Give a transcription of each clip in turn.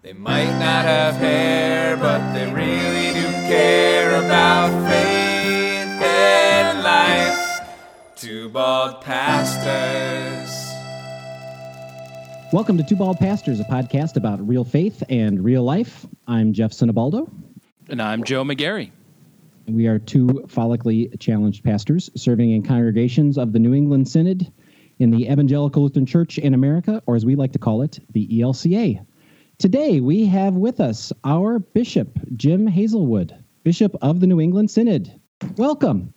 They might not have hair, but they really do care about faith and life. Two Bald Pastors. Welcome to Two Bald Pastors, a podcast about real faith and real life. I'm Jeff Cinebaldo. And I'm Joe McGarry. And we are two follically challenged pastors serving in congregations of the New England Synod in the Evangelical Lutheran Church in America, or as we like to call it, the ELCA. Today, we have with us our bishop, Jim Hazelwood, bishop of the New England Synod. Welcome.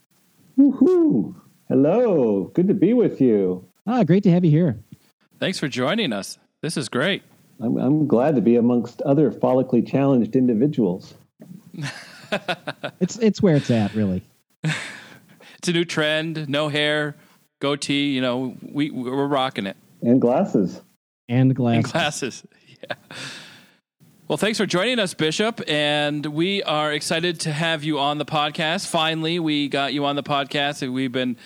Woohoo! Hello. Good to be with you. Great to have you here. Thanks for joining us. This is great. I'm glad to be amongst other follically challenged individuals. It's where it's at, really. It's a new trend. No hair, goatee. You know, we're rocking it. And glasses. Yeah. Well, thanks for joining us, Bishop, and we are excited to have you on the podcast. Finally, we got you on the podcast, and we've been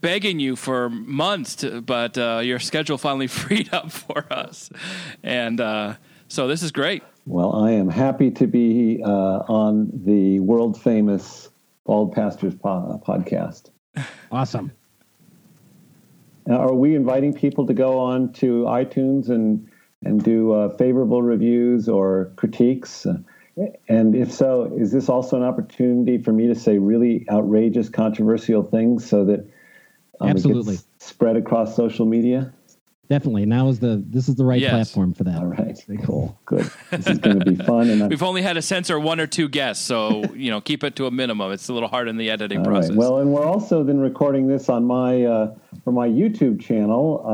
begging you for months, but your schedule finally freed up for us, and so this is great. Well, I am happy to be on the world-famous Bald Pastors podcast. Awesome. Now, are we inviting people to go on to iTunes and do favorable reviews or critiques? And if so, is this also an opportunity for me to say really outrageous, controversial things so that it gets spread across social media? Definitely. This is the right platform for that. All right. Cool. Good. This is going to be fun. And we've only had to censor one or two guests, so keep it to a minimum. It's a little hard in the editing process. Right. Well, and we're also then recording this on my YouTube channel,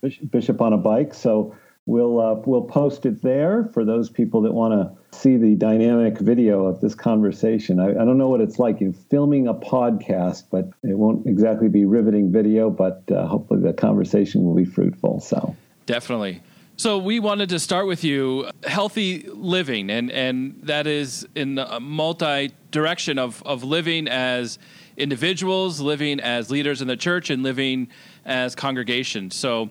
cool. Bishop on a Bike, so We'll post it there for those people that want to see the dynamic video of this conversation. I don't know what it's like in filming a podcast, but it won't exactly be riveting video, but hopefully the conversation will be fruitful. So definitely. So we wanted to start with you, healthy living, and that is in a multi-direction of living as individuals, living as leaders in the church, and living as congregations. So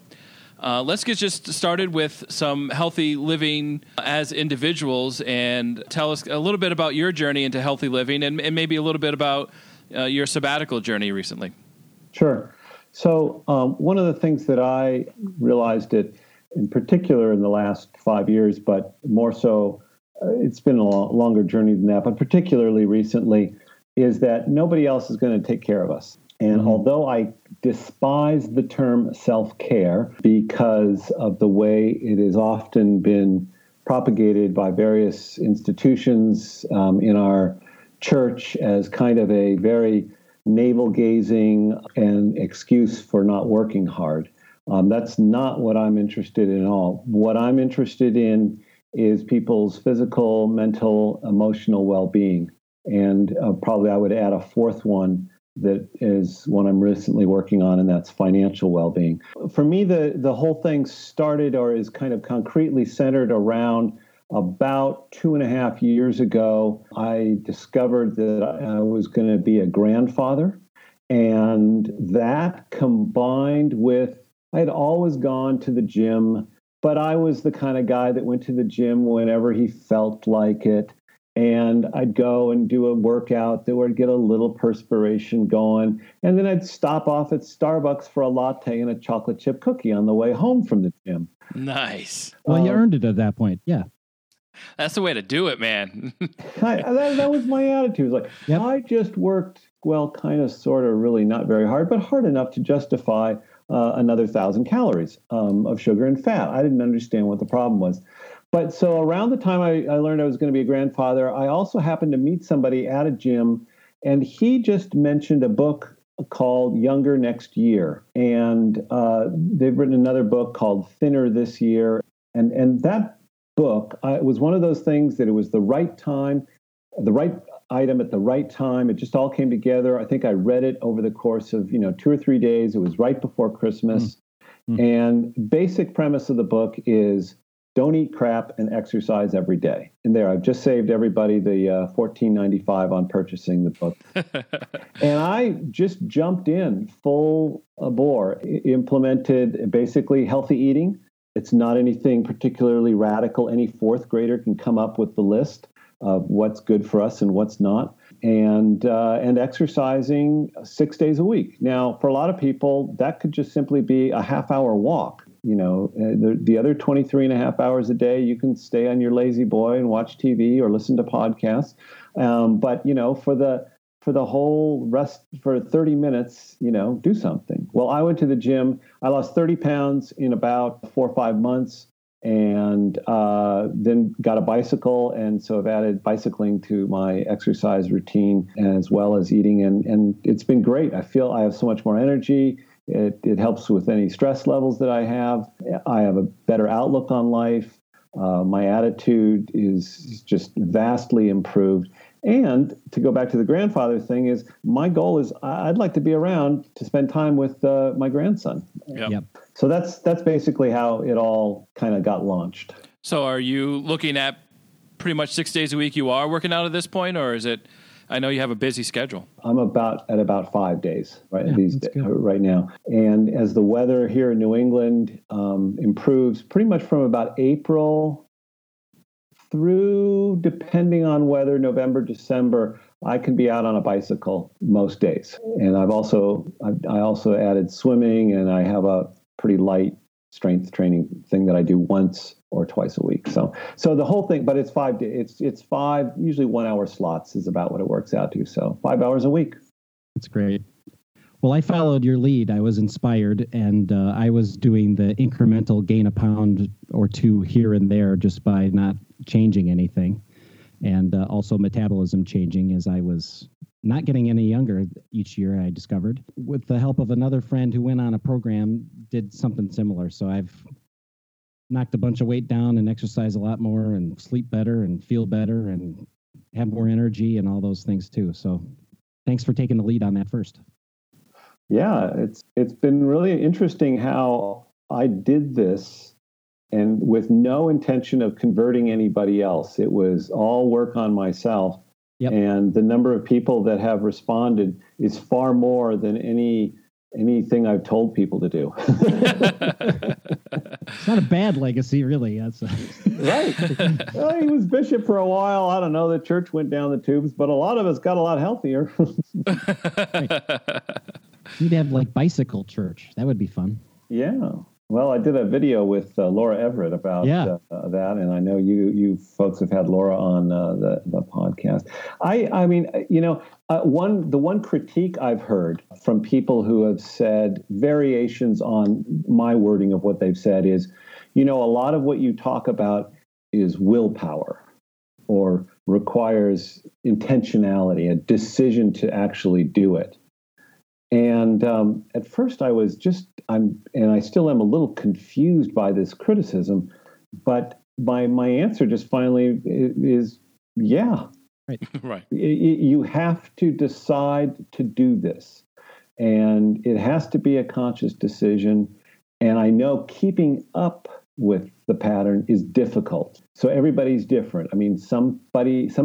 let's get just started with some healthy living as individuals, and tell us a little bit about your journey into healthy living and maybe a little bit about your sabbatical journey recently. Sure. So one of the things that I realized it in particular in the last 5 years, but more so, it's been a longer journey than that, but particularly recently, is that nobody else is going to take care of us. And although I despise the term self-care because of the way it has often been propagated by various institutions in our church as kind of a very navel-gazing and excuse for not working hard, that's not what I'm interested in at all. What I'm interested in is people's physical, mental, emotional well-being. And probably I would add a fourth one that is one I'm recently working on, and that's financial well-being. For me, the whole thing started or is kind of concretely centered around about 2.5 years ago. I discovered that I was going to be a grandfather, and that combined with I had always gone to the gym, but I was the kind of guy that went to the gym whenever he felt like it. And I'd go and do a workout that would get a little perspiration going. And then I'd stop off at Starbucks for a latte and a chocolate chip cookie on the way home from the gym. Nice. Well, you earned it at that point. Yeah. That's the way to do it, man. That was my attitude. It was like, yep. I just worked, well, kind of, sort of, really not very hard, but hard enough to justify another 1,000 calories of sugar and fat. I didn't understand what the problem was. But so around the time I learned I was going to be a grandfather, I also happened to meet somebody at a gym, and he just mentioned a book called Younger Next Year. And they've written another book called Thinner This Year. And that book, it was one of those things that it was the right time, the right item at the right time. It just all came together. I think I read it over the course of 2 or 3 days. It was right before Christmas. Mm-hmm. And basic premise of the book is, don't eat crap and exercise every day. And there, I've just saved everybody the $14.95 on purchasing the book. And I just jumped in full bore, implemented basically healthy eating, It's not anything particularly radical. Any fourth grader can come up with the list of what's good for us and what's not, and exercising 6 days a week. Now, for a lot of people, that could just simply be a half-hour walk. You know, the other 23 and a half hours a day, you can stay on your lazy boy and watch TV or listen to podcasts. But, you know, for the whole rest, for 30 minutes, you know, do something. Well, I went to the gym. I lost 30 pounds in about 4 or 5 months, and then got a bicycle. And so I've added bicycling to my exercise routine as well as eating. And it's been great. I feel I have so much more energy. It helps with any stress levels that I have. I have a better outlook on life. My attitude is just vastly improved. And to go back to the grandfather thing, is my goal is I'd like to be around to spend time with my grandson. Yep. So that's basically how it all kind of got launched. So are you looking at pretty much 6 days a week you are working out at this point, or is it, I know you have a busy schedule. I'm about 5 days right now. And as the weather here in New England improves, pretty much from about April through, depending on weather, November, December, I can be out on a bicycle most days. And I also added swimming, and I have a pretty light strength training thing that I do once or twice a week. So the whole thing, but it's 5 days. It's five, usually 1 hour slots is about what it works out to. So 5 hours a week. That's great. Well, I followed your lead. I was inspired, and I was doing the incremental gain a pound or two here and there just by not changing anything, and also metabolism changing as I was not getting any younger each year, I discovered. With the help of another friend who went on a program, did something similar. So I've knocked a bunch of weight down and exercise a lot more and sleep better and feel better and have more energy and all those things too. So thanks for taking the lead on that first. Yeah, it's been really interesting how I did this, and with no intention of converting anybody else. It was all work on myself. Yep. And the number of people that have responded is far more than anything I've told people to do. It's not a bad legacy, really. Right. Well, he was bishop for a while. I don't know. The church went down the tubes, but a lot of us got a lot healthier. Right. You'd have like bicycle church. That would be fun. Yeah. Well, I did a video with Laura Everett about that, and I know you folks have had Laura on the podcast. I mean, you know, the one critique I've heard from people who have said variations on my wording of what they've said is, you know, a lot of what you talk about is willpower or requires intentionality, a decision to actually do it. And at first I still am a little confused by this criticism, but my answer just finally is, yeah. Right. You have to decide to do this, and it has to be a conscious decision. And I know keeping up with the pattern is difficult. So everybody's different. I mean, some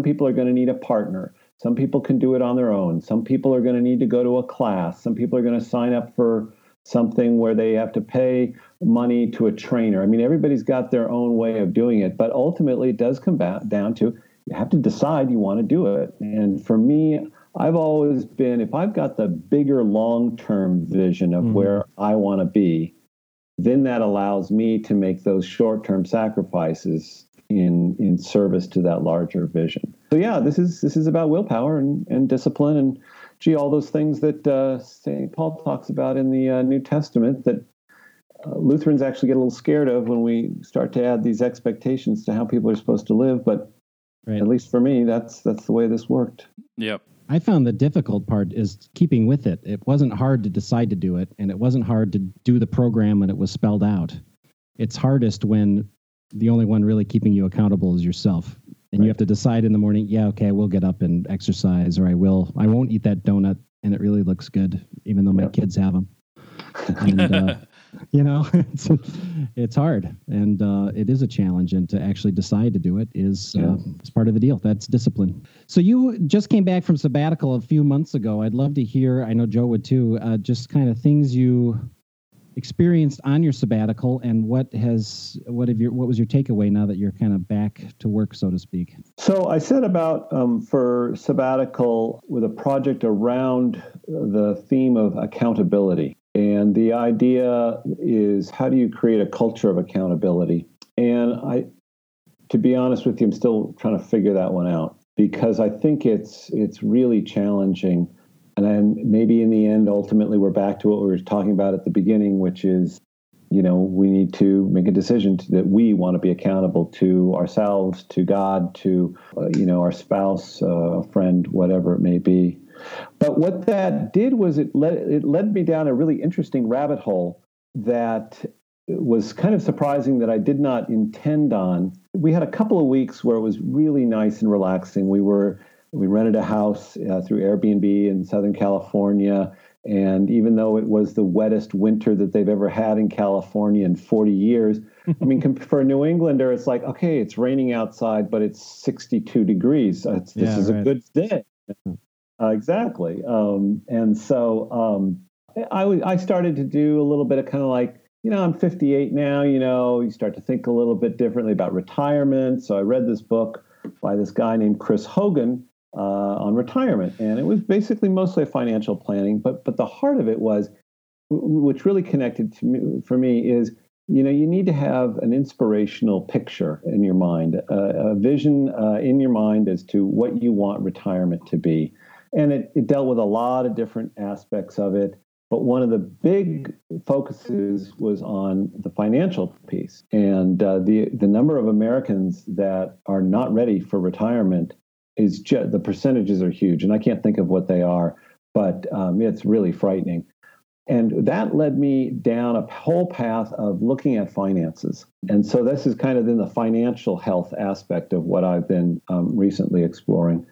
people are going to need a partner. Some people can do it on their own. Some people are going to need to go to a class. Some people are going to sign up for something where they have to pay money to a trainer. I mean, everybody's got their own way of doing it, but ultimately it does come back down to you have to decide you want to do it. And for me, I've always been, if I've got the bigger long-term vision of where I want to be, then that allows me to make those short-term sacrifices in service to that larger vision. So yeah, this is about willpower and discipline and all those things that St. Paul talks about in the New Testament that Lutherans actually get a little scared of when we start to add these expectations to how people are supposed to live. But right. At least for me, that's the way this worked. Yep. I found the difficult part is keeping with it. It wasn't hard to decide to do it, and it wasn't hard to do the program when it was spelled out. It's hardest when the only one really keeping you accountable is yourself. And you have to decide in the morning, I will get up and exercise, or I won't eat that donut, and it really looks good, even though my kids have them. And, you know, it's hard, and it is a challenge, and to actually decide to do it is part of the deal. That's discipline. So you just came back from sabbatical a few months ago. I'd love to hear, I know Joe would too, just kind of things you... experienced on your sabbatical, and what was your takeaway now that you're kind of back to work, so to speak? So I set about for sabbatical with a project around the theme of accountability. And the idea is, how do you create a culture of accountability? And I, to be honest with you, I'm still trying to figure that one out, because I think it's really challenging. And then maybe in the end, ultimately, we're back to what we were talking about at the beginning, which is, you know, we need to make a decision that we want to be accountable to ourselves, to God, to, you know, our spouse, friend, whatever it may be. But what that did was it led me down a really interesting rabbit hole that was kind of surprising, that I did not intend on. We had a couple of weeks where it was really nice and relaxing. We rented a house through Airbnb in Southern California, and even though it was the wettest winter that they've ever had in California in 40 years, I mean, for a New Englander, it's like, okay, it's raining outside, but it's 62 degrees. This is a good day. Exactly. I started to do a little bit of kind of like, you know, I'm 58 now, you know, you start to think a little bit differently about retirement. So I read this book by this guy named Chris Hogan, on retirement. And it was basically mostly financial planning, but the heart of it was, which really connected to me, for me, is, you know, you need to have an inspirational picture in your mind, a vision in your mind as to what you want retirement to be. And it dealt with a lot of different aspects of it. But one of the big focuses was on the financial piece. And the number of Americans that are not ready for retirement is just, the percentages are huge, and I can't think of what they are, but it's really frightening. And that led me down a whole path of looking at finances. And so this is kind of in the financial health aspect of what I've been recently exploring.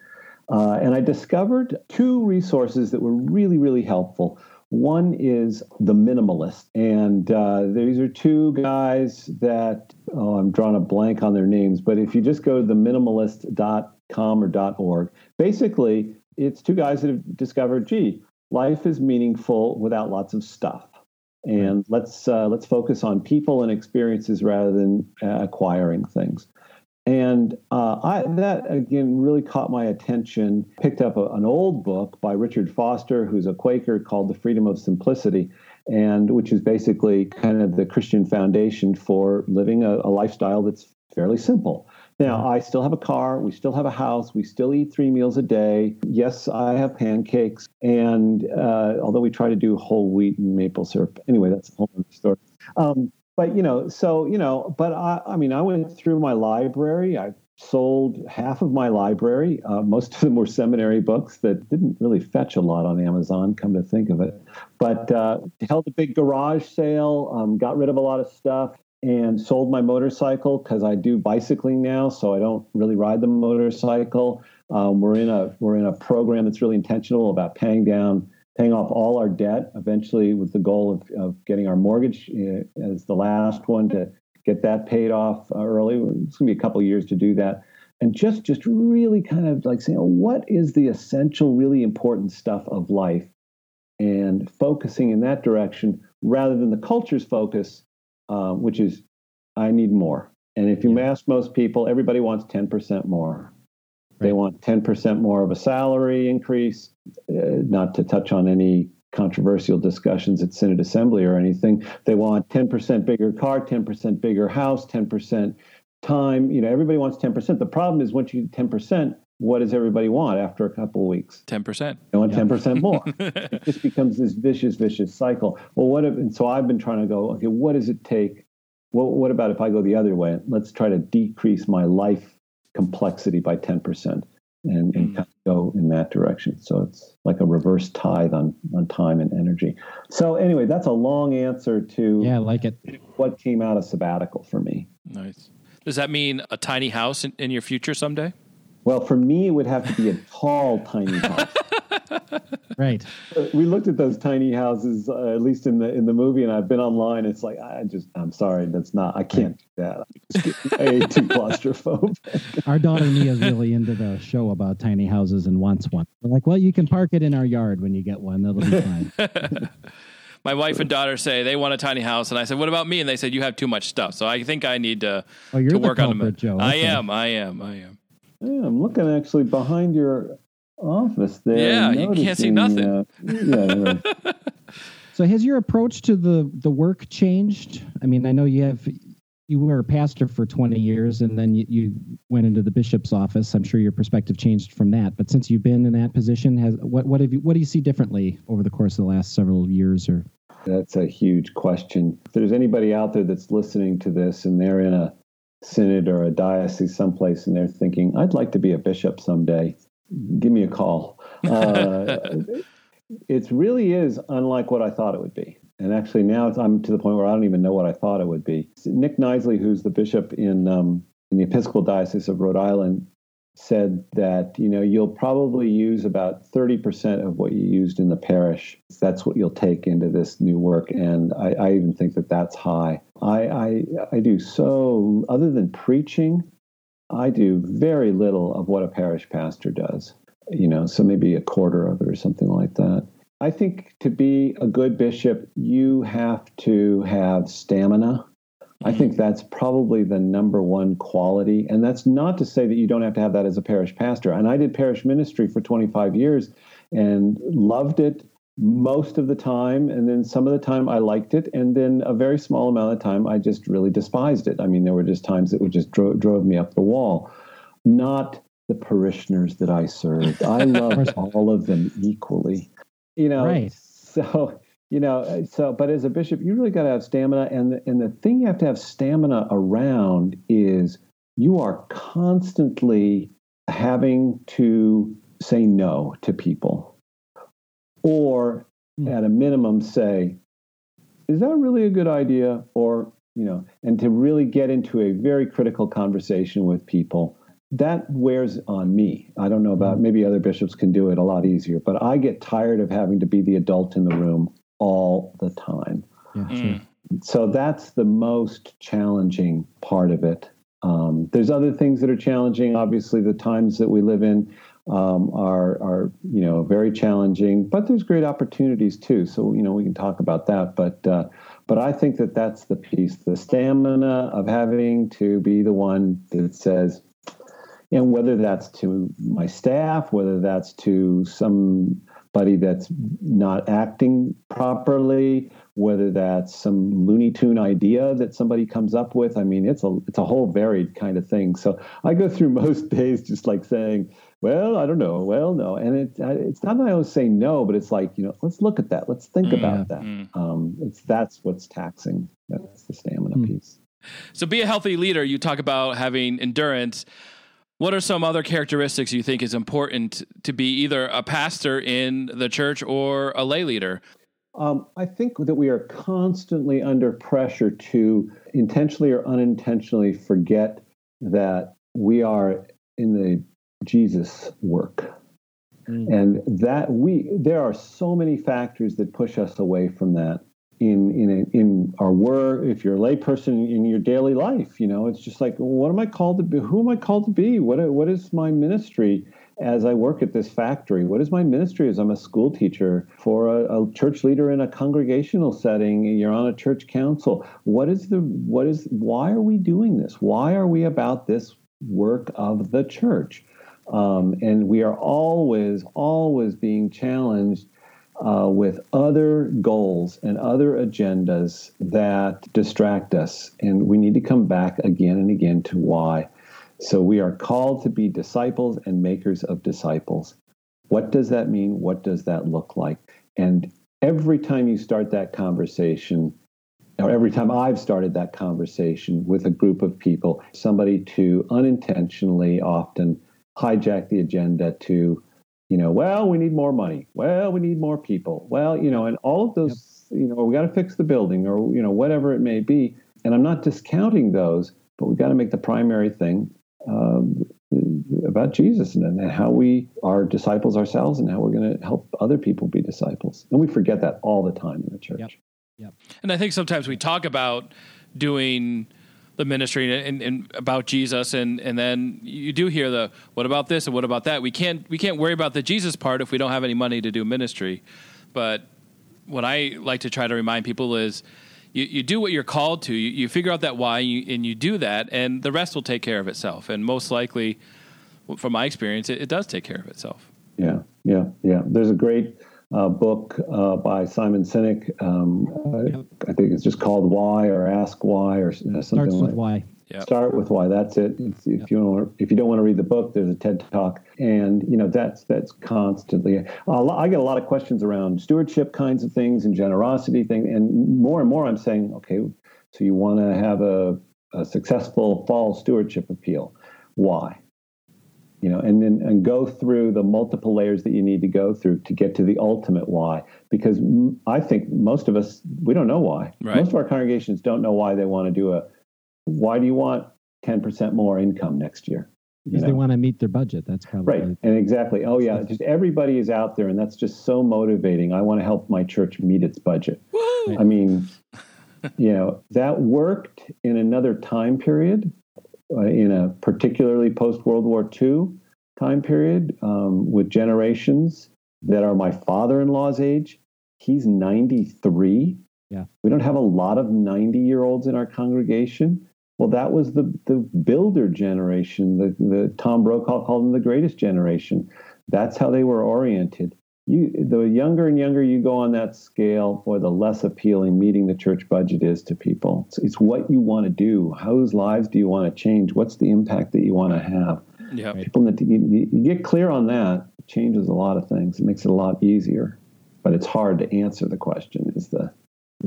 And I discovered two resources that were really, really helpful. One is The Minimalist. And these are two guys that, I'm drawing a blank on their names, but if you just go to theminimalist.com or .org, basically, it's two guys that have discovered, gee, life is meaningful without lots of stuff. And let's focus on people and experiences rather than acquiring things. And that, again, really caught my attention. Picked up an old book by Richard Foster, who's a Quaker, called The Freedom of Simplicity, and which is basically kind of the Christian foundation for living a lifestyle that's fairly simple. Now, I still have a car. We still have a house. We still eat 3 meals a day. Yes, I have pancakes. And although we try to do whole wheat and maple syrup. Anyway, that's a whole other story. But, you know, so, you know, but I went through my library. I sold half of my library. Most of them were seminary books that didn't really fetch a lot on Amazon, come to think of it. But held a big garage sale, got rid of a lot of stuff, and sold my motorcycle because I do bicycling now, so I don't really ride the motorcycle. We're in a program that's really intentional about paying off all our debt, eventually with the goal of getting our mortgage as the last one, to get that paid off early. It's going to be a couple of years to do that. And just really kind of like saying, oh, what is the essential, really important stuff of life? And focusing in that direction rather than the culture's focus, which is, I need more. And if you ask most people, everybody wants 10% more. They want 10% more of a salary increase, not to touch on any controversial discussions at Synod Assembly or anything. They want 10% bigger car, 10% bigger house, 10% time. You know, everybody wants 10%. The problem is, once you get 10%, what does everybody want after a couple of weeks? 10%. They want 10% more. It just becomes this vicious cycle. Well, and so I've been trying to go, okay, what does it take? Well, what about if I go the other way? Let's try to decrease my life complexity by 10% and kind of go in that direction. So it's like a reverse tithe on time and energy. So anyway, that's a long answer to what came out of sabbatical for me. Nice. Does that mean a tiny house in your future someday? Well, for me, it would have to be a tall, tiny house. Right. We looked at those tiny houses, at least in the movie, and I've been online. It's like, I'm sorry, I can't do that. I'm too claustrophobic. Our daughter Mia's really into the show about tiny houses and wants one. We're like, well, you can park it in our yard when you get one. That'll be fine. my wife and daughter say they want a tiny house, and I said, "What about me?" And they said, "You have too much stuff." So I think I need to work on them. Joe, I am. Yeah, I'm looking actually behind your office there. Yeah, you can't see nothing. Yeah. So has your approach to the work changed? I mean, I know you were a pastor for 20 years, and then you went into the bishop's office. I'm sure your perspective changed from that. But since you've been in that position, what do you see differently over the course of the last several years? Or that's a huge question. If there's anybody out there that's listening to this and they're in a synod or a diocese someplace and they're thinking, I'd like to be a bishop someday, give me a call. It really is unlike what I thought it would be. And actually now I'm to the point where I don't even know what I thought it would be. Nick Knisley, who's the bishop in the Episcopal Diocese of Rhode Island, said that, you'll probably use about 30% of what you used in the parish. That's what you'll take into this new work. And I even think that that's high. I do so, other than preaching, I do very little of what a parish pastor does. So maybe a quarter of it or something like that. I think to be a good bishop, you have to have stamina. I think that's probably the number one quality. And that's not to say that you don't have to have that as a parish pastor. And I did parish ministry for 25 years and loved it most of the time. And then some of the time I liked it. And then a very small amount of time I just really despised it. I mean, there were just times that would just drove me up the wall. Not the parishioners that I served. I loved all of them equally. Right. So, but as a bishop, you really got to have stamina. And the thing you have to have stamina around is you are constantly having to say no to people, or at a minimum say, is that really a good idea? Or, and to really get into a very critical conversation with people. That wears on me. I don't know about, maybe other bishops can do it a lot easier, but I get tired of having to be the adult in the room all the time. Yeah, sure. So that's the most challenging part of it. There's other things that are challenging. Obviously, the times that we live in are very challenging, but there's great opportunities too. So, we can talk about that, but I think that that's the piece, the stamina of having to be the one that says, and whether that's to my staff, whether that's to somebody that's not acting properly, whether that's some Looney Tune idea that somebody comes up with, I mean, it's a whole varied kind of thing. So I go through most days just like saying, well, I don't know. Well, no. And it's not that I always say no, but it's like, let's look at that. Let's think about that. That's what's taxing. That's the stamina piece. So be a healthy leader. You talk about having endurance. What are some other characteristics you think is important to be either a pastor in the church or a lay leader? I think that we are constantly under pressure to intentionally or unintentionally forget that we are in the Jesus work. And that there are so many factors that push us away from that. In our work, if you're a layperson in your daily life, it's just like, what am I called to be? Who am I called to be? What is my ministry as I work at this factory? What is my ministry as I'm a school teacher, for a church leader in a congregational setting? You're on a church council. Why are we doing this? Why are we about this work of the church? And we are always being challenged with other goals and other agendas that distract us. And we need to come back again and again to why. So we are called to be disciples and makers of disciples. What does that mean? What does that look like? And every time you start that conversation, or every time I've started that conversation with a group of people, somebody to unintentionally often hijack the agenda to, well, we need more money. Well, we need more people. Well, and all of those, we got to fix the building, or, whatever it may be. And I'm not discounting those, but we got to make the primary thing about Jesus and how we are disciples ourselves and how we're going to help other people be disciples. And we forget that all the time in the church. Yep. And I think sometimes we talk about doing the ministry and about Jesus. And then you do hear what about this and what about that? We can't worry about the Jesus part if we don't have any money to do ministry. But what I like to try to remind people is you do what you're called to. You figure out that why, and you do that, and the rest will take care of itself. And most likely, from my experience, it does take care of itself. Yeah. There's a great book by Simon Sinek. I think it's just called Why or Ask Why or something like that. Starts with Why. Yep. Start with Why. That's it. If you don't want to read the book, there's a TED Talk, and that's constantly. I get a lot of questions around stewardship kinds of things and generosity thing, and more I'm saying, okay, so you want to have a successful fall stewardship appeal, why? And then go through the multiple layers that you need to go through to get to the ultimate why. Because I think most of us, we don't know why. Right. Most of our congregations don't know why they want to do why do you want 10% more income next year? Because they want to meet their budget. That's probably right. And exactly. Oh, yeah. Just everybody is out there, and that's just so motivating. I want to help my church meet its budget. Woo! I mean, that worked in another time period. In a particularly post-World War II time period, with generations that are my father-in-law's age. He's 93. Yeah. We don't have a lot of 90-year-olds in our congregation. Well, that was the builder generation. The Tom Brokaw called them the greatest generation. That's how they were oriented. The younger and younger you go on that scale, boy, the less appealing meeting the church budget is to people. It's what you want to do. Whose lives do you want to change? What's the impact that you want to have? Yeah. People need to get clear on that. It changes a lot of things. It makes it a lot easier, but it's hard to answer the question. Is the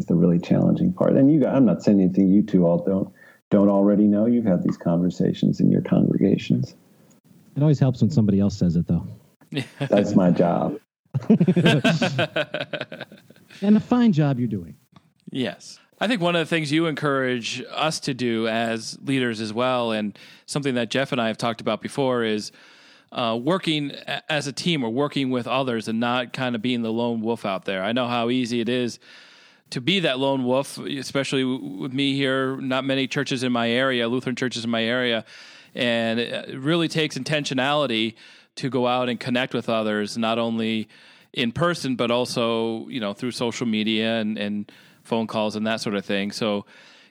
really challenging part? And you guys, I'm not saying anything you two all don't already know. You've had these conversations in your congregations. It always helps when somebody else says it, though. That's my job. And a fine job you're doing. Yes. I think one of the things you encourage us to do as leaders as well, and something that Jeff and I have talked about before, is working as a team or working with others and not kind of being the lone wolf out there. I know how easy it is to be that lone wolf, especially with me here, not many churches in my area, Lutheran churches in my area, and it really takes intentionality to go out and connect with others, not only in person, but also, through social media and phone calls and that sort of thing. So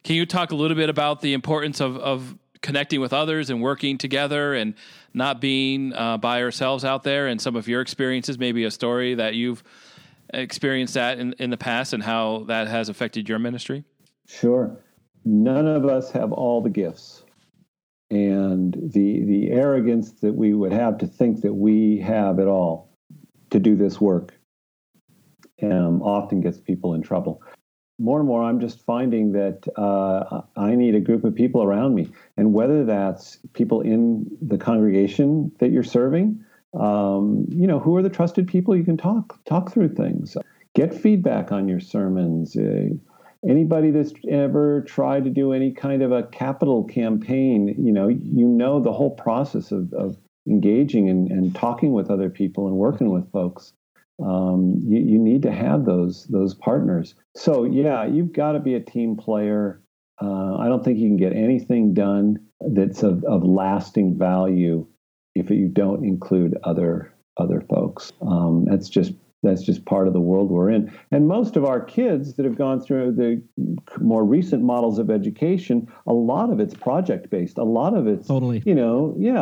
can you talk a little bit about the importance of connecting with others and working together and not being by ourselves out there, and some of your experiences, maybe a story that you've experienced that in the past and how that has affected your ministry? Sure. None of us have all the gifts. And the arrogance that we would have to think that we have it all to do this work often gets people in trouble. More and more, I'm just finding that I need a group of people around me. And whether that's people in the congregation that you're serving, who are the trusted people you can talk through things. Get feedback on your sermons. Anybody that's ever tried to do any kind of a capital campaign, the whole process of engaging and talking with other people and working with folks, you need to have those partners. So, yeah, you've got to be a team player. I don't think you can get anything done that's of lasting value if you don't include other folks. That's just part of the world we're in. And most of our kids that have gone through the more recent models of education, a lot of it's project-based. A lot of it's, totally. So you've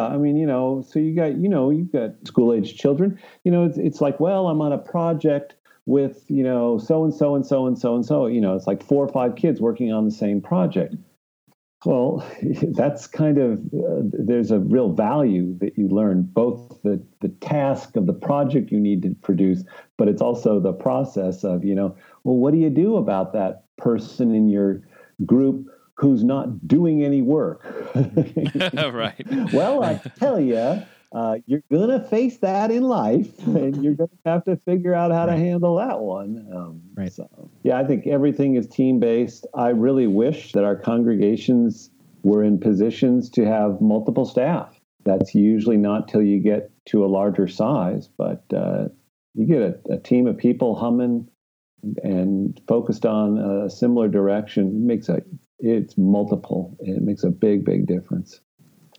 got school-aged children. It's like, well, I'm on a project with, so-and-so and so-and-so and so. It's like 4 or 5 kids working on the same project. Well, that's kind of, there's a real value that you learn, both the task of the project you need to produce, but it's also the process of, what do you do about that person in your group who's not doing any work? Right. Well, I tell you, you're going to face that in life, and you're going to have to figure out how to handle that one. Right. So, I think everything is team-based. I really wish that our congregations were in positions to have multiple staff. That's usually not till you get to a larger size, but you get a team of people humming and focused on a similar direction. It's multiple. It makes a big, big difference.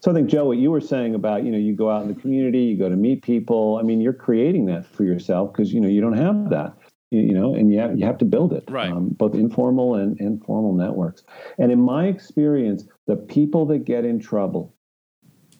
So I think, Joe, what you were saying about, you go out in the community, you go to meet people. I mean, you're creating that for yourself because, you don't have that. you know, and you have to build it, right? Both informal and formal networks. And in my experience, the people that get in trouble,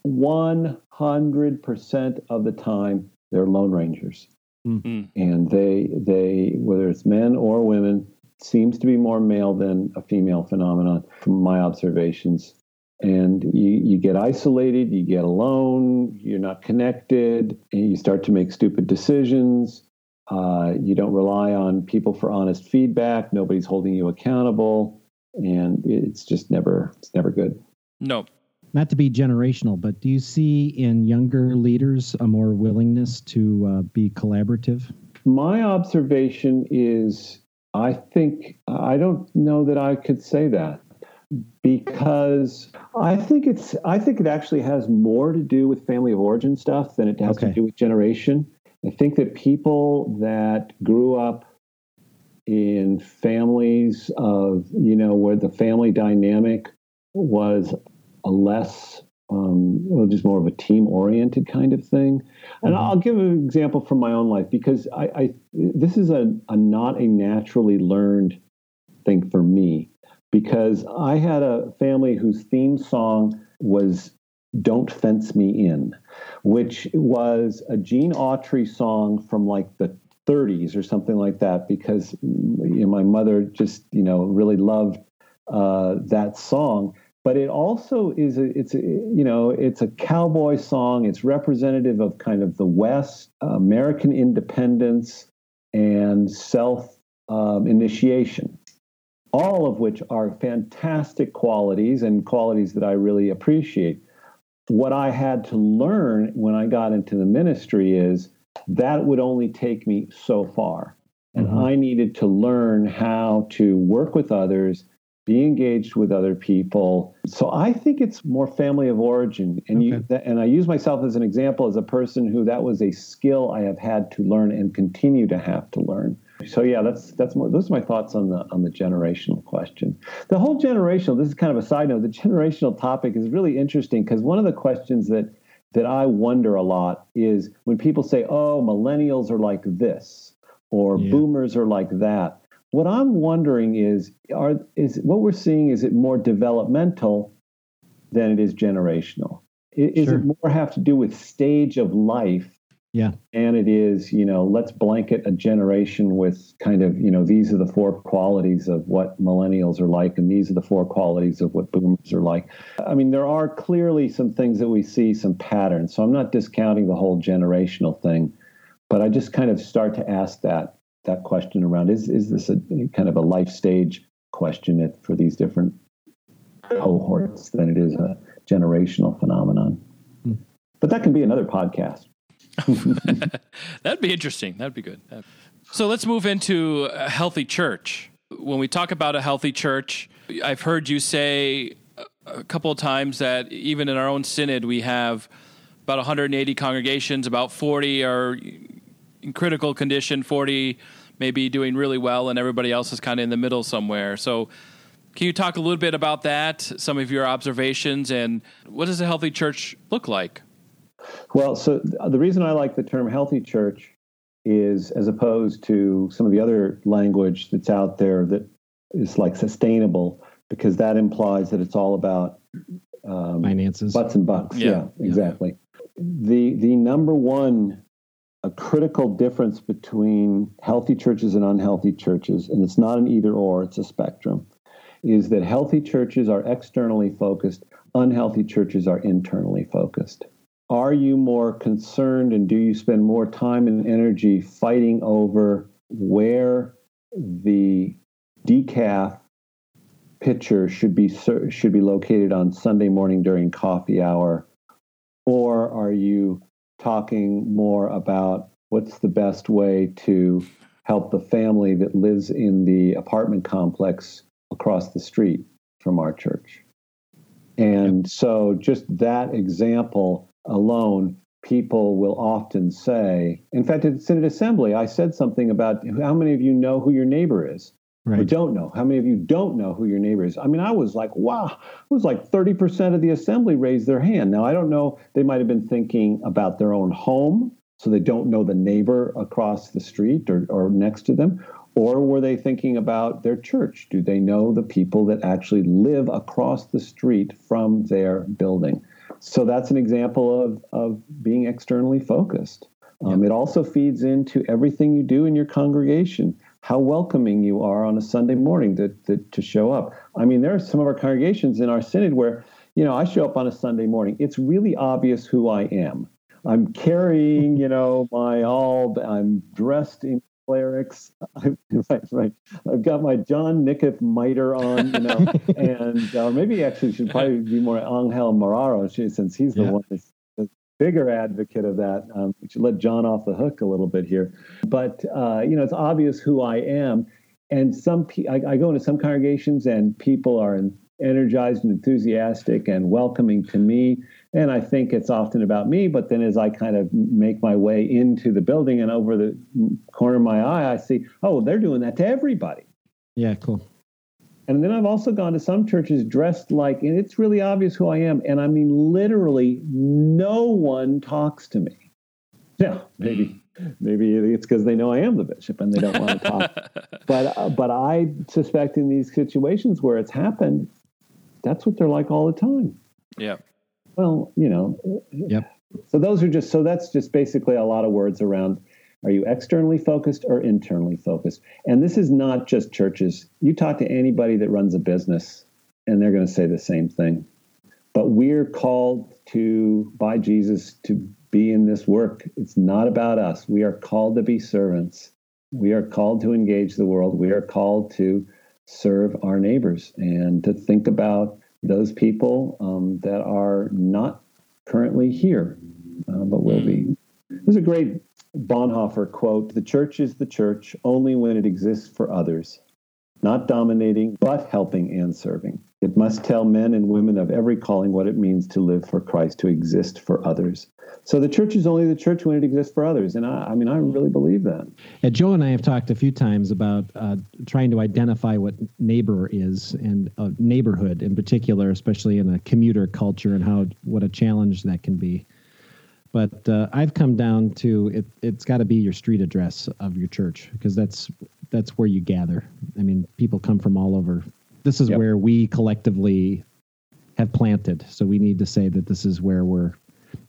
100% of the time, they're Lone Rangers. Mm-hmm. And they, whether it's men or women, seems to be more male than a female phenomenon from my observations. And you get isolated, you get alone, you're not connected, and you start to make stupid decisions. You don't rely on people for honest feedback. Nobody's holding you accountable, and it's never good. No. Not to be generational, but do you see in younger leaders a more willingness to be collaborative? My observation is, I think, I don't know that I could say that, because I think it actually has more to do with family of origin stuff than it has to do with generation. I think that people that grew up in families of, you know, where the family dynamic was a less, just more of a team-oriented kind of thing. And I'll give an example from my own life, because this is a not a naturally learned thing for me, because I had a family whose theme song was Don't Fence Me In, which was a Gene Autry song from like the 30s or something like that, because my mother just, really loved that song. But it also is, it's a cowboy song. It's representative of kind of the West, American independence, and self-initiation. All of which are fantastic qualities, and qualities that I really appreciate. What I had to learn when I got into the ministry is that would only take me so far. And I needed to learn how to work with others, be engaged with other people. So I think it's more family of origin. And and I use myself as an example, as a person who that was a skill I have had to learn and continue to have to learn. So yeah, that's more. Those are my thoughts on the generational question. The whole generational. This is kind of a side note. The generational topic is really interesting, because one of the questions that I wonder a lot is when people say, "Oh, millennials are like this," or "Boomers are like that." What I'm wondering is what we're seeing, is it more developmental than it is generational? Is it more have to do with stage of life? Yeah. And it is, let's blanket a generation with kind of, these are the four qualities of what millennials are like, and these are the four qualities of what boomers are like. I mean, there are clearly some things that we see, some patterns. So I'm not discounting the whole generational thing, but I just kind of start to ask that question around, is this a kind of a life stage question for these different cohorts than it is a generational phenomenon? But that can be another podcast. That'd be interesting. That'd be good. So let's move into a healthy church. When we talk about a healthy church, I've heard you say a couple of times that even in our own synod, we have about 180 congregations, about 40 are in critical condition, 40 maybe doing really well, and everybody else is kind of in the middle somewhere. So can you talk a little bit about that, some of your observations, and what does a healthy church look like? Well, so the reason I like the term healthy church is, as opposed to some of the other language that's out there that is like sustainable, because that implies that it's all about finances, butts and bucks. Yeah, exactly. The number one critical difference between healthy churches and unhealthy churches, and it's not an either or, it's a spectrum, is that healthy churches are externally focused, unhealthy churches are internally focused. Are you more concerned, and do you spend more time and energy fighting over where the decaf pitcher should be located on Sunday morning during coffee hour? Or are you talking more about what's the best way to help the family that lives in the apartment complex across the street from our church? And so just that example alone, people will often say, in fact, at the Synod Assembly, I said something about how many of you know who your neighbor is, right, or don't know. How many of you don't know who your neighbor is? I mean, I was like, wow, it was like 30% of the assembly raised their hand. Now, I don't know, they might have been thinking about their own home. so they don't know the neighbor across the street or next to them? Or were they thinking about their church? Do they know the people that actually live across the street from their building? So that's an example of being externally focused. It also feeds into everything you do in your congregation, how welcoming you are on a Sunday morning to show up. I mean, there are some of our congregations in our synod where, you know, I show up on a Sunday morning. It's really obvious who I am. I'm carrying, you know, my alb. I'm dressed in clerics. Right. I've got my John Nicketh mitre on, you know, and maybe actually should probably be more Angel Marraro, since he's the one that's the bigger advocate of that. We should let John off the hook a little bit here. But, you know, it's obvious who I am. And I go into some congregations and people are energized and enthusiastic and welcoming to me. And I think it's often about me, but then as I kind of make my way into the building and over the corner of my eye, I see, oh, they're doing that to everybody. Yeah, cool. And then I've also gone to some churches dressed like, and it's really obvious who I am. And I mean, literally no one talks to me. Now, maybe it's because they know I am the bishop and they don't want to talk. But I suspect in these situations where it's happened, that's what they're like all the time. Yeah. Well, you know, so those are just, so that's just basically a lot of words around, are you externally focused or internally focused? And this is not just churches. You talk to anybody that runs a business and they're going to say the same thing, but we're called to, by Jesus, to be in this work. It's not about us. We are called to be servants. We are called to engage the world. We are called to serve our neighbors and to think about those people that are not currently here, but will be. There's a great Bonhoeffer quote, "The church is the church only when it exists for others, not dominating, but helping and serving. It must tell men and women of every calling what it means to live for Christ, to exist for others." So the church is only the church when it exists for others. And I mean, I really believe that. And Joe and I have talked a few times about trying to identify what neighbor is, and neighborhood in particular, especially in a commuter culture, and what a challenge that can be. But I've come down to it's got to be your street address of your church, because that's where you gather. I mean, people come from all over. This is where we collectively have planted. So we need to say that this is where we're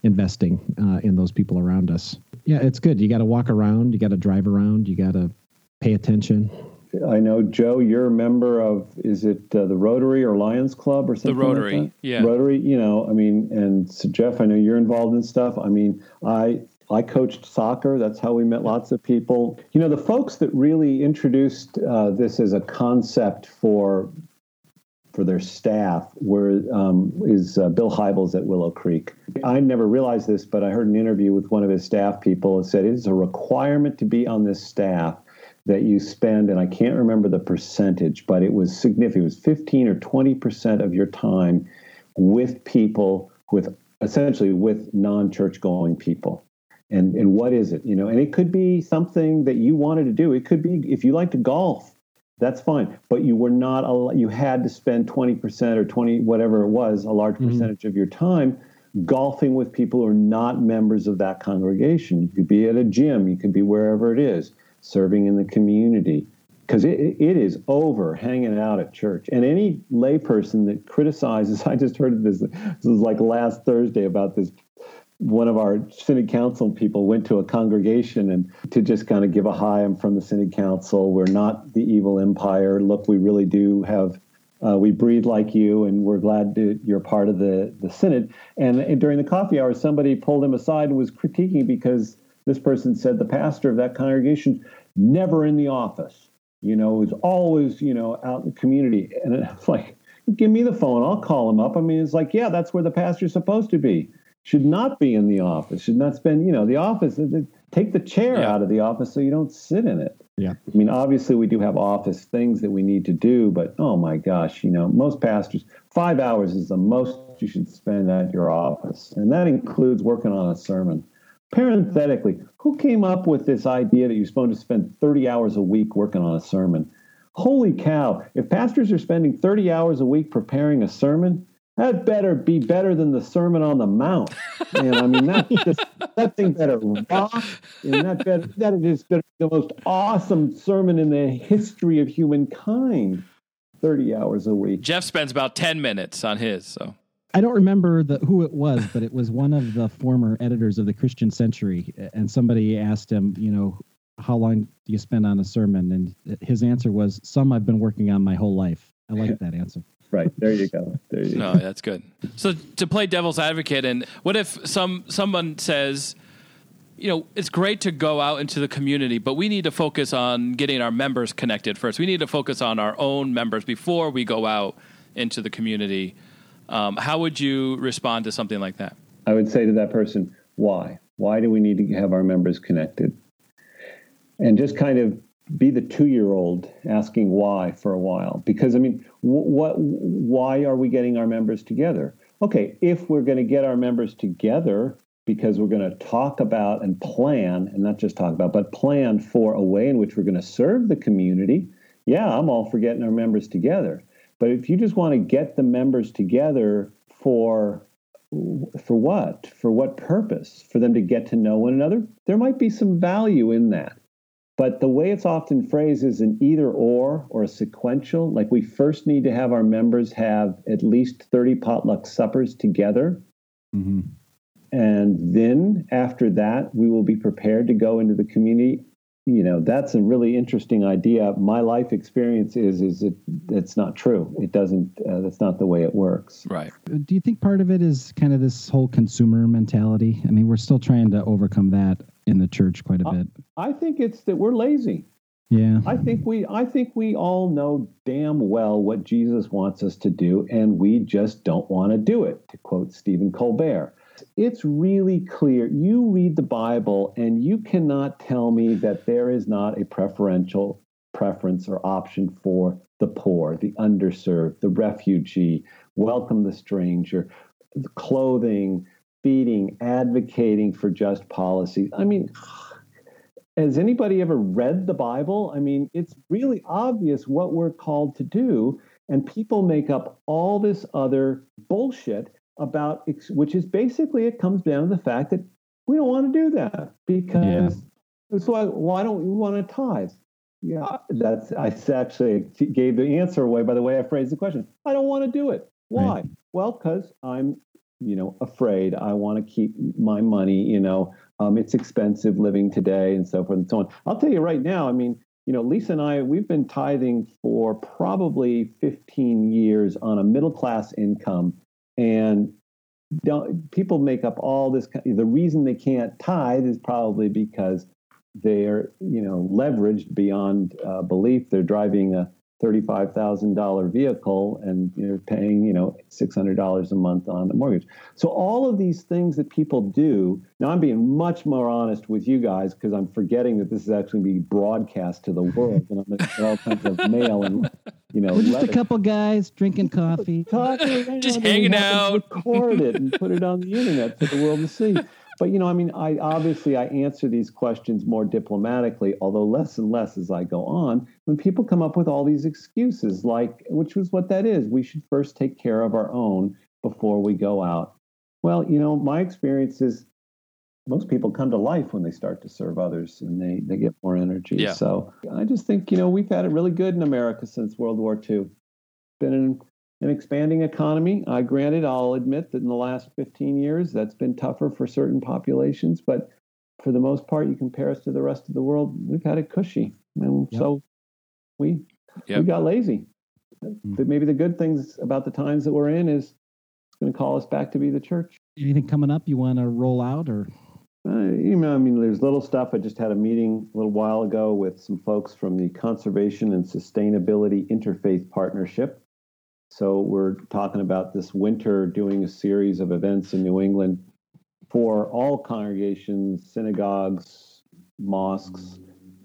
investing in those people around us. Yeah, it's good. You got to walk around. You got to drive around. You got to pay attention. I know, Joe, you're a member of, is it the Rotary or Lions Club or something? The Rotary, like that? Yeah. Rotary, you know, I mean, and so Jeff, I know you're involved in stuff. I mean, I coached soccer. That's how we met lots of people. You know, the folks that really introduced this as a concept for their staff is Bill Hybels at Willow Creek. I never realized this, but I heard an interview with one of his staff people and said, it is a requirement to be on this staff that you spend, and I can't remember the percentage, but it was significant. It was 15 or 20% of your time with people, essentially with non-church-going people. And what is it? You know, and it could be something that you wanted to do. It could be, if you like to golf, that's fine. But you were not, you had to spend 20% or 20, whatever it was, a large percentage of your time golfing with people who are not members of that congregation. You could be at a gym. You could be wherever it is, serving in the community. Because it is over hanging out at church. And any layperson that criticizes, I just heard this was like last Thursday about this. One of our synod council people went to a congregation and to just kind of give a hi, I'm from the synod council. We're not the evil empire. Look, we really do have, we breathe like you, and we're glad you're part of the synod. And during the coffee hour, somebody pulled him aside and was critiquing because this person said the pastor of that congregation, never in the office, you know, is always, you know, out in the community. And it's like, give me the phone. I'll call him up. I mean, it's like, yeah, that's where the pastor's supposed to be. Should not be in the office, should not spend, you know, the office, take the chair out of the office so you don't sit in it. Yeah. I mean, obviously we do have office things that we need to do, but oh my gosh, you know, most pastors, 5 hours is the most you should spend at your office. And that includes working on a sermon. Parenthetically, who came up with this idea that you're supposed to spend 30 hours a week working on a sermon? Holy cow. If pastors are spending 30 hours a week preparing a sermon, that better be better than the Sermon on the Mount. And I mean, that thing better rock, and that it is the most awesome sermon in the history of humankind. 30 hours a week. Jeff spends about 10 minutes on his, so. I don't remember who it was, but it was one of the former editors of the Christian Century, and somebody asked him, you know, how long do you spend on a sermon? And his answer was, some I've been working on my whole life. I like that answer. Right. There you go. No, that's good. So to play devil's advocate, and what if someone says, you know, it's great to go out into the community, but we need to focus on getting our members connected first. We need to focus on our own members before we go out into the community. How would you respond to something like that? I would say to that person, why? Why do we need to have our members connected? And just kind of be the 2-year-old asking why for a while. Because, I mean, why are we getting our members together? Okay, if we're going to get our members together because we're going to talk about and plan, and not just talk about, but plan for a way in which we're going to serve the community, yeah, I'm all for getting our members together. But if you just want to get the members together for what? For what purpose? For them to get to know one another? There might be some value in that. But the way it's often phrased is an either or a sequential, like we first need to have our members have at least 30 potluck suppers together. Mm-hmm. And then after that, we will be prepared to go into the community. You know, that's a really interesting idea. My life experience is it's not true. It doesn't. That's not the way it works. Right. Do you think part of it is kind of this whole consumer mentality? I mean, we're still trying to overcome that in the church quite a bit. I think it's that we're lazy. Yeah. I think we all know damn well what Jesus wants us to do, and we just don't want to do it. To quote Stephen Colbert. It's really clear. You read the Bible and you cannot tell me that there is not a preferential preference or option for the poor, the underserved, the refugee, welcome the stranger, the clothing, feeding, advocating for just policies. I mean, has anybody ever read the Bible? I mean, it's really obvious what we're called to do, and people make up all this other bullshit about, which is basically, it comes down to the fact that we don't want to do that because it's like, why don't we want to tithe? Yeah, I actually gave the answer away by the way I phrased the question. I don't want to do it. Why? Right. Well, because I'm, afraid. I want to keep my money. It's expensive living today, and so forth and so on. I'll tell you right now. I mean, Lisa and I, we've been tithing for probably 15 years on a middle class income. And people make up all this. The reason they can't tithe is probably because they're, leveraged beyond belief. They're driving a $35,000 vehicle and they're paying, $600 a month on the mortgage. So all of these things that people do. Now I'm being much more honest with you guys because I'm forgetting that this is actually being broadcast to the world, and I'm going to get all kinds of mail and. We're just a couple guys drinking coffee, just hanging out. Record it and put it on the internet for the world to see. But I answer these questions more diplomatically, although less and less as I go on. When people come up with all these excuses, like which was what that is, we should first take care of our own before we go out. Well, my experience is most people come to life when they start to serve others, and they get more energy. Yeah. So I just think, we've had it really good in America since World War II. Been an expanding economy. Granted, I'll admit that in the last 15 years, that's been tougher for certain populations. But for the most part, you compare us to the rest of the world, we've had it cushy. And so we got lazy. Mm-hmm. But maybe the good things about the times that we're in is it's going to call us back to be the church. Anything coming up you want to roll out or... there's little stuff. I just had a meeting a little while ago with some folks from the Conservation and Sustainability Interfaith Partnership. So we're talking about this winter doing a series of events in New England for all congregations, synagogues, mosques,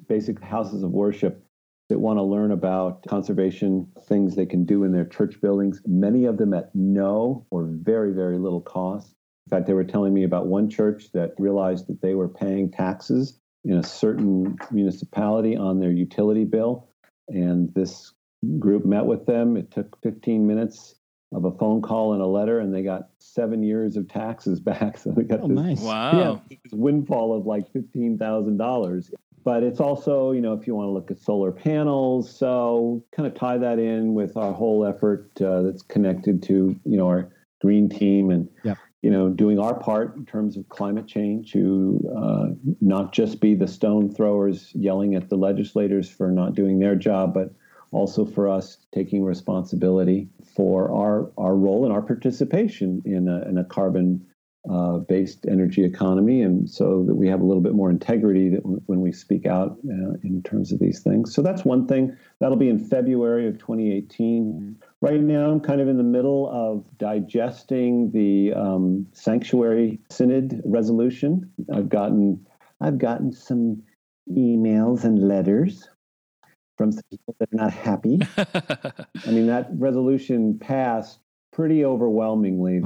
basic houses of worship that want to learn about conservation, things they can do in their church buildings, many of them at no or very, very little cost. In fact, they were telling me about one church that realized that they were paying taxes in a certain municipality on their utility bill. And this group met with them. It took 15 minutes. of a phone call and a letter, and they got 7 years of taxes back. So they got this windfall of like $15,000. But it's also, you know, if you want to look at solar panels, so kind of tie that in with our whole effort that's connected to, you know, our green team and, you know, doing our part in terms of climate change to not just be the stone throwers yelling at the legislators for not doing their job, but also for us taking responsibility for our role and our participation in a carbon based energy economy, and so that we have a little bit more integrity that when we speak out in terms of these things. So that's one thing. That'll be in February of 2018. Right now, I'm kind of in the middle of digesting the Sanctuary Synod resolution. I've gotten some emails and letters from some people that are not happy. I mean, that resolution passed pretty overwhelmingly.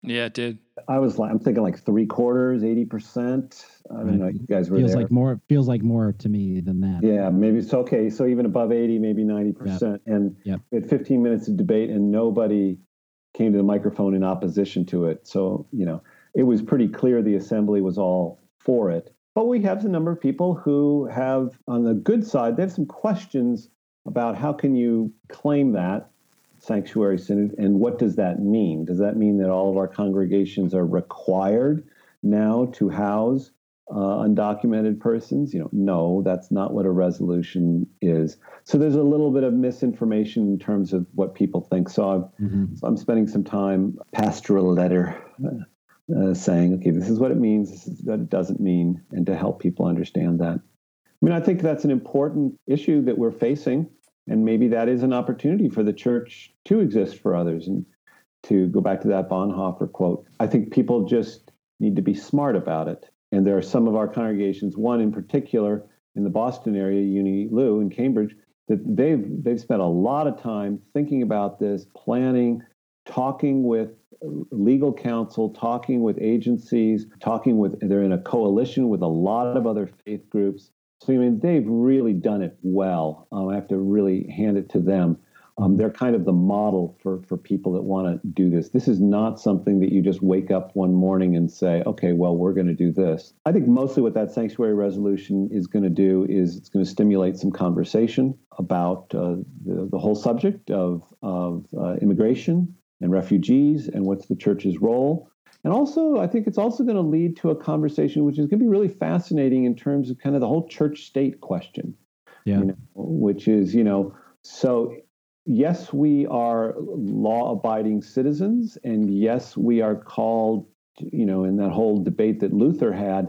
It did. I was like, I'm thinking like 3/4, 80%. I don't know. You guys were there. Feels like more to me than that. Yeah, maybe it's okay. So even above 80, maybe 90%. Yep. And we had 15 minutes of debate, and nobody came to the microphone in opposition to it. So, you know, it was pretty clear the assembly was all for it. But we have a number of people who have, on the good side, they have some questions about how can you claim that Sanctuary Synod, and what does that mean? Does that mean that all of our congregations are required now to house undocumented persons? You know, no, that's not what a resolution is. So there's a little bit of misinformation in terms of what people think. So I'm spending some time pastoral letter saying, okay, this is what it means, this is what it doesn't mean, and to help people understand that. I mean, I think that's an important issue that we're facing. And maybe that is an opportunity for the church to exist for others. And to go back to that Bonhoeffer quote, I think people just need to be smart about it. And there are some of our congregations, one in particular in the Boston area, Union Lew in Cambridge, that they've spent a lot of time thinking about this, planning, talking with legal counsel, talking with agencies, they're in a coalition with a lot of other faith groups. So, I mean, they've really done it well. I have to really hand it to them. They're kind of the model for people that want to do this. This is not something that you just wake up one morning and say, okay, well, we're going to do this. I think mostly what that sanctuary resolution is going to do is it's going to stimulate some conversation about the whole subject of immigration and refugees and what's the church's role. And also, I think it's also going to lead to a conversation which is going to be really fascinating in terms of kind of the whole church-state question, you know, which is, you know, so yes, we are law-abiding citizens, and yes, we are called, you know, in that whole debate that Luther had,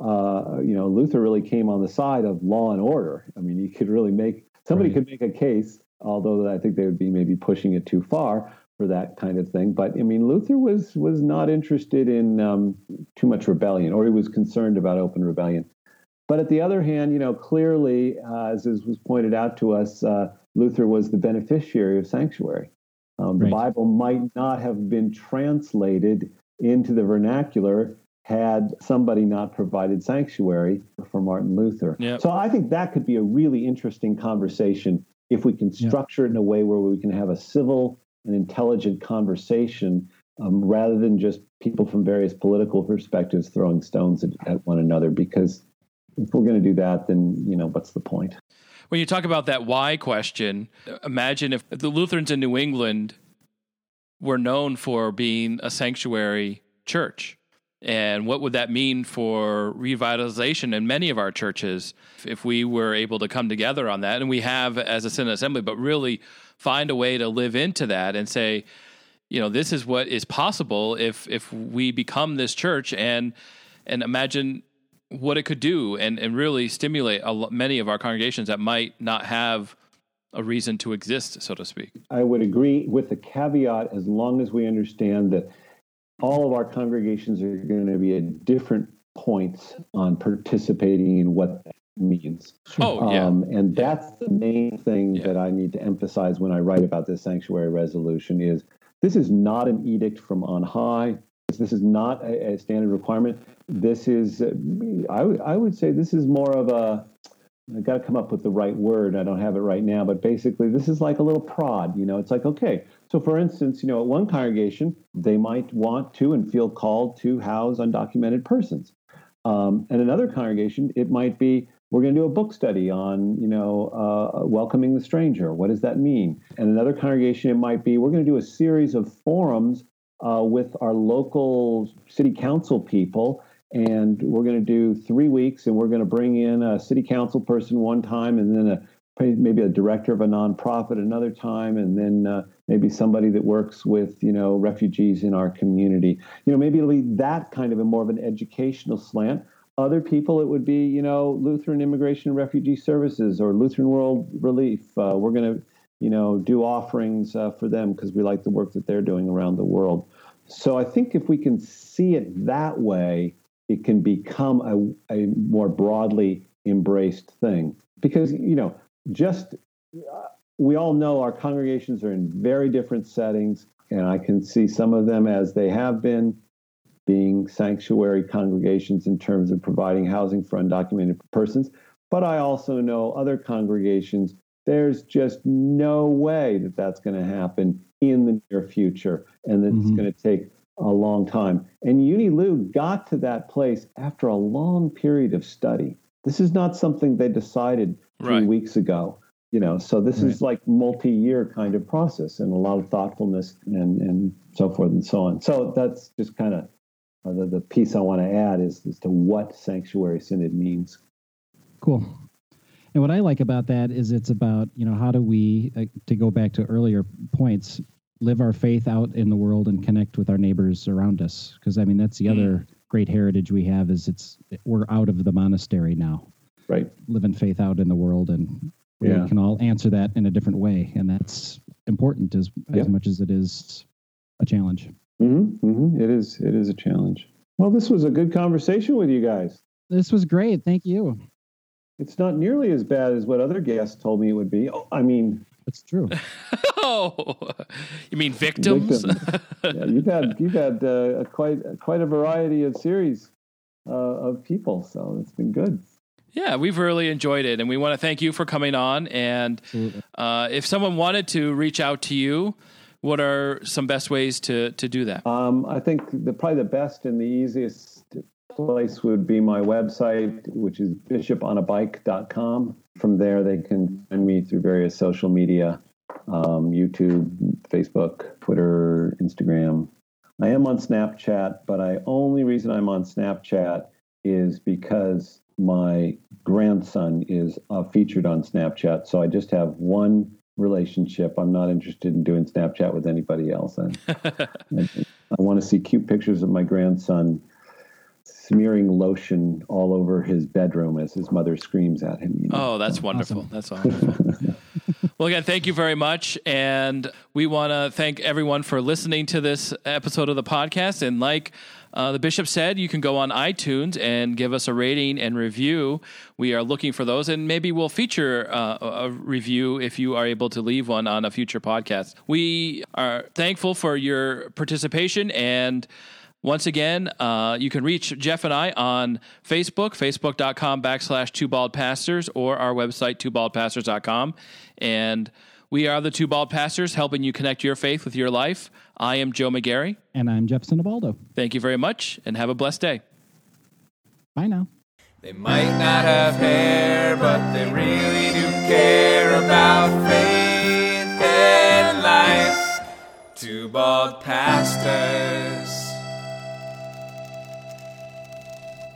you know, Luther really came on the side of law and order. I mean, you could really make a case, although I think they would be maybe pushing it too far for that kind of thing. But I mean, Luther was not interested in too much rebellion, or he was concerned about open rebellion. But at the other hand, you know, clearly, as was pointed out to us, Luther was the beneficiary of sanctuary. The Bible might not have been translated into the vernacular had somebody not provided sanctuary for Martin Luther. Yep. So I think that could be a really interesting conversation if we can structure it in a way where we can have a civil, an intelligent conversation rather than just people from various political perspectives throwing stones at one another, because if we're going to do that, then, you know, what's the point? When you talk about that why question, imagine if the Lutherans in New England were known for being a sanctuary church. And what would that mean for revitalization in many of our churches if we were able to come together on that? And we have as a synod assembly, but really find a way to live into that and say, you know, this is what is possible if we become this church, and imagine what it could do and really stimulate many of our congregations that might not have a reason to exist, so to speak. I would agree with the caveat, as long as we understand that all of our congregations are going to be at different points on participating in what that means. And that's the main thing that I need to emphasize when I write about this sanctuary resolution is this is not an edict from on high. This is not a standard requirement. This is, I would say this is more of a, I've got to come up with the right word. I don't have it right now, but basically this is like a little prod, you know, it's like, okay, So for instance, at one congregation, they might want to and feel called to house undocumented persons. And another congregation, it might be, we're going to do a book study on, welcoming the stranger. What does that mean? And another congregation, it might be, we're going to do a series of forums with our local city council people. And we're going to do 3 weeks, and we're going to bring in a city council person one time, and then maybe a director of a nonprofit another time, and then maybe somebody that works with, refugees in our community. Maybe it'll be that kind of a more of an educational slant. Other people, it would be, Lutheran Immigration and Refugee Services or Lutheran World Relief. We're going to, do offerings for them because we like the work that they're doing around the world. So I think if we can see it that way, it can become a more broadly embraced thing. Because, we all know our congregations are in very different settings, and I can see some of them as they have been being sanctuary congregations in terms of providing housing for undocumented persons. But I also know other congregations, there's just no way that that's going to happen in the near future, and that it's going to take a long time. And Union Lew got to that place after a long period of study. This is not something they decided 2 weeks ago, so this is like multi-year kind of process and a lot of thoughtfulness and so forth and so on. So that's just kind of the piece I want to add is as to what Sanctuary Synod means. Cool. And what I like about that is it's about, how do we, to go back to earlier points, live our faith out in the world and connect with our neighbors around us. Because, that's the other great heritage we have is we're out of the monastery now. Right. Living faith out in the world, and we can all answer that in a different way. And that's important as much as it is a challenge. Mm-hmm. Mm-hmm. It is a challenge. Well, this was a good conversation with you guys. This was great. Thank you. It's not nearly as bad as what other guests told me it would be. Oh, it's true. Oh, you mean victims? Yeah, you've had quite a variety of series of people, so it's been good. Yeah, we've really enjoyed it, and we want to thank you for coming on. And if someone wanted to reach out to you, what are some best ways to do that? I think probably the best and the easiest place would be my website, which is bishoponabike.com. From there, they can find me through various social media, YouTube, Facebook, Twitter, Instagram. I am on Snapchat, but the only reason I'm on Snapchat is because my grandson is featured on Snapchat. So I just have one relationship. I'm not interested in doing Snapchat with anybody else. I want to see cute pictures of my grandson smearing lotion all over his bedroom as his mother screams at him. Oh, that's wonderful. Awesome. That's wonderful. Well, again, thank you very much. And we want to thank everyone for listening to this episode of the podcast. And like the bishop said, you can go on iTunes and give us a rating and review. We are looking for those. And maybe we'll feature a review if you are able to leave one on a future podcast. We are thankful for your participation. And once again, you can reach Jeff and I on Facebook, facebook.com/Two Bald Pastors, or our website, twobaldpastors.com. And we are the Two Bald Pastors, helping you connect your faith with your life. I am Joe McGarry. And I'm Jeff Cinebaldo. Thank you very much, and have a blessed day. Bye now. They might not have hair, but they really do care about faith and life. Two Bald Pastors.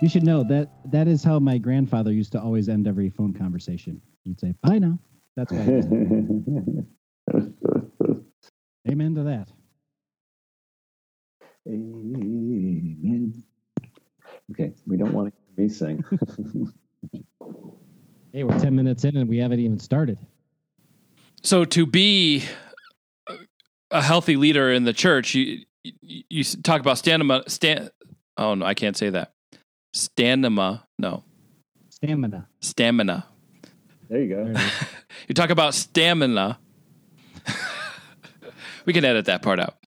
You should know that is how my grandfather used to always end every phone conversation. He'd say, "Bye now." That's why. Amen to that. Amen. Okay, we don't want to be sing. Hey, we're 10 minutes in and we haven't even started. So to be a healthy leader in the church, you talk about stamina. Oh no, I can't say that. Stamina. There you go. You talk about stamina. We can edit that part out.